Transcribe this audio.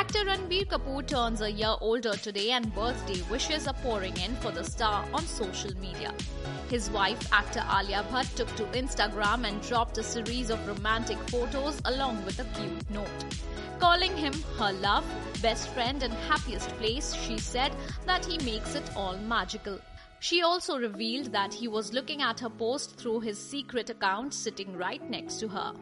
Actor Ranbir Kapoor turns a year older today and birthday wishes are pouring in for the star on social media. His wife, actor Alia Bhatt, took to Instagram and dropped a series of romantic photos along with a cute note. Calling him her love, best friend and happiest place, she said that he makes it all magical. She also revealed that he was looking at her post through his secret account sitting right next to her.